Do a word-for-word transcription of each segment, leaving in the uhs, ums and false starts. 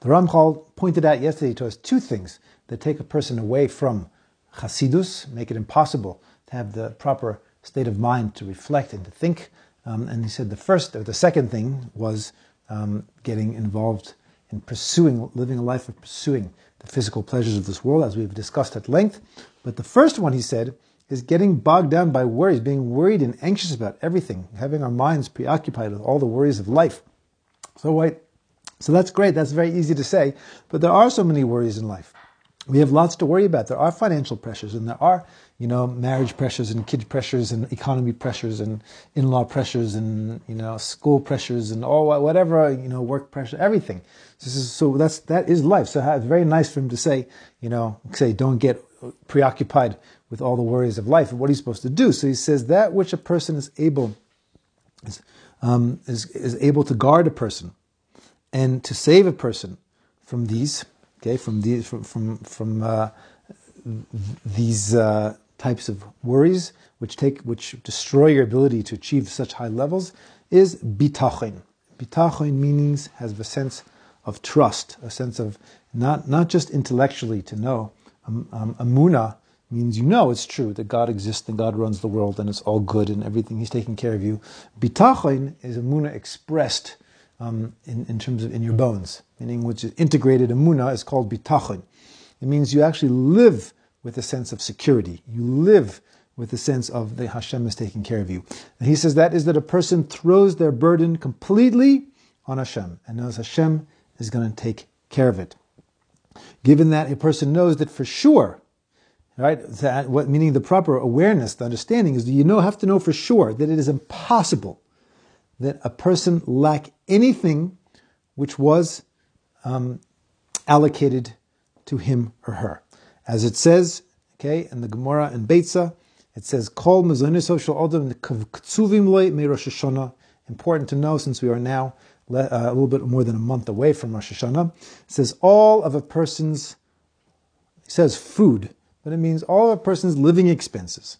The Ramchal pointed out yesterday to us two things that take a person away from chasidus, make it impossible to have the proper state of mind to reflect and to think. Um, and he said the first, or the second thing was um, getting involved in pursuing, living a life of pursuing the physical pleasures of this world, as we've discussed at length. But the first one, he said, is getting bogged down by worries, being worried and anxious about everything, having our minds preoccupied with all the worries of life. So right, so that's great, that's very easy to say, but there are so many worries in life. We have lots to worry about. There are financial pressures, and there are, you know, marriage pressures and kid pressures and economy pressures and in-law pressures and, you know, school pressures and all whatever, you know, work pressure, everything. This is, so that's that is life. So it's very nice for him to say, you know, say don't get preoccupied with all the worries of life. And what are you supposed to do? So he says that which a person is able is um, is, is able to guard a person and to save a person from these. Okay, from these from from from uh, these uh, types of worries, which take which destroy your ability to achieve such high levels, is bitachon. Bitachon means has a sense of trust, a sense of not not just intellectually to know. Um, um, amuna means you know it's true that God exists and God runs the world and it's all good and everything He's taking care of you. Bitachon is amuna expressed. Um, in, in terms of in your bones, meaning which is integrated emunah is called bitachon. It means you actually live with a sense of security. You live with a sense of the Hashem is taking care of you. And he says that is that a person throws their burden completely on Hashem and knows Hashem is going to take care of it. Given that a person knows that for sure, right? That what meaning the proper awareness, the understanding is that you know have to know for sure that it is impossible that a person lack anything which was um, allocated to him or her. As it says, okay, in the Gemara and Beitza, it says, Kol Mezonotav Shel Adam Ketzuvim Lo MeRosh Hashanah. Important to know since we are now le- uh, a little bit more than a month away from Rosh Hashanah. It says all of a person's, it says food, but it means all of a person's living expenses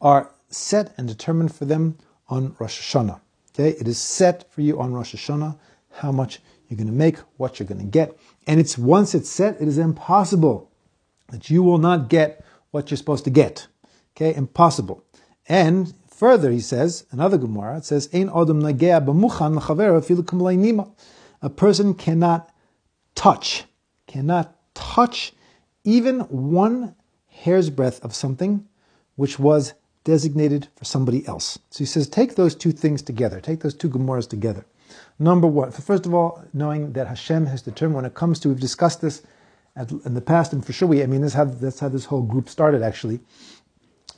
are set and determined for them on Rosh Hashanah. Okay, it is set for you on Rosh Hashanah, how much you're going to make, what you're going to get. And it's once it's set, it is impossible that you will not get what you're supposed to get. Okay, impossible. And further, he says, another Gemara, it says, Ein Adam Nagea B'muchan L'chavera Afilu Kamlei Nima. A person cannot touch, cannot touch even one hair's breadth of something which was designated for somebody else. So he says, take those two things together. Take those two Gemaras together. Number one, first of all, knowing that Hashem has determined when it comes to, we've discussed this at, in the past, and for sure we, I mean, this how, that's how this whole group started actually,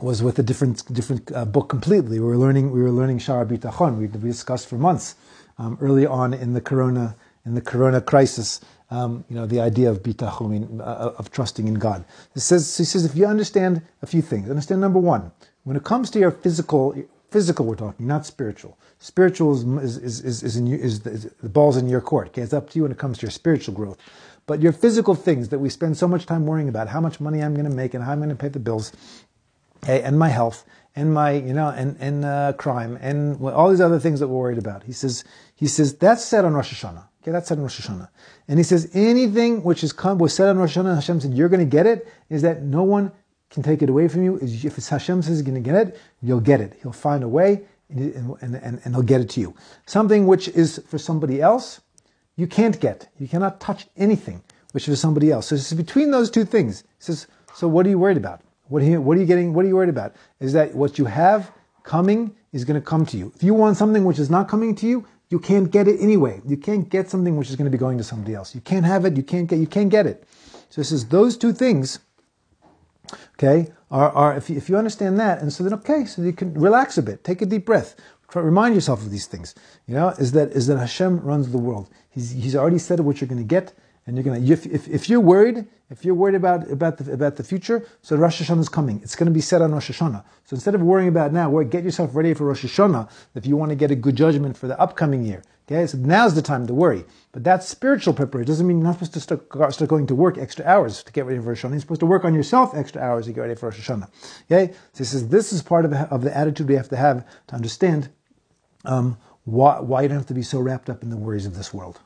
was with a different different uh, book completely. We were learning we were learning Sha'ar B'Tachon. We, we discussed for months um, early on in the Corona in the Corona crisis. Um, you know, the idea of bitachon, uh, of trusting in God. It says, he says, if you understand a few things, understand number one, when it comes to your physical, physical we're talking, not spiritual. Spiritual is is is, is, in you, is, the, is the ball's in your court. Okay? It's up to you when it comes to your spiritual growth. But your physical things that we spend so much time worrying about, how much money I'm going to make and how I'm going to pay the bills, okay, and my health, and my, you know, and, and uh, crime, and all these other things that we're worried about. He says, he says, that's said on Rosh Hashanah. Okay, that's said on Rosh Hashanah. And he says, anything which is come, was said on Rosh Hashanah, Hashem said, you're going to get it, is that no one can take it away from you. If it's Hashem says he's going to get it, you'll get it. He'll find a way, and, and, and, and he'll get it to you. Something which is for somebody else, you can't get. You cannot touch anything which is for somebody else. So it's between those two things. He says, so what are you worried about? What are you, what are you getting, what are you worried about? Is that what you have coming is going to come to you. If you want something which is not coming to you, you can't get it anyway. You can't get something which is going to be going to somebody else. You can't have it. You can't get. You can't get it. So it says those two things. Okay, are are if you, if you understand that, and so then okay, so you can relax a bit, take a deep breath, try, remind yourself of these things. You know, is that is that Hashem runs the world. He's he's already said what you're going to get, and you're going to if if if you're worried, if you're worried about about the about the future, so Rosh Hashanah is coming. It's going to be said on Rosh Hashanah. So instead of worrying about now, worry, get yourself ready for Rosh Hashanah if you want to get a good judgment for the upcoming year. Okay, so now's the time to worry. But that's spiritual preparation. It doesn't mean you're not supposed to start, start going to work extra hours to get ready for Rosh Hashanah. You're supposed to work on yourself extra hours to get ready for Rosh Hashanah. Okay, so this is this is part of of the attitude we have to have to understand um, why why you don't have to be so wrapped up in the worries of this world.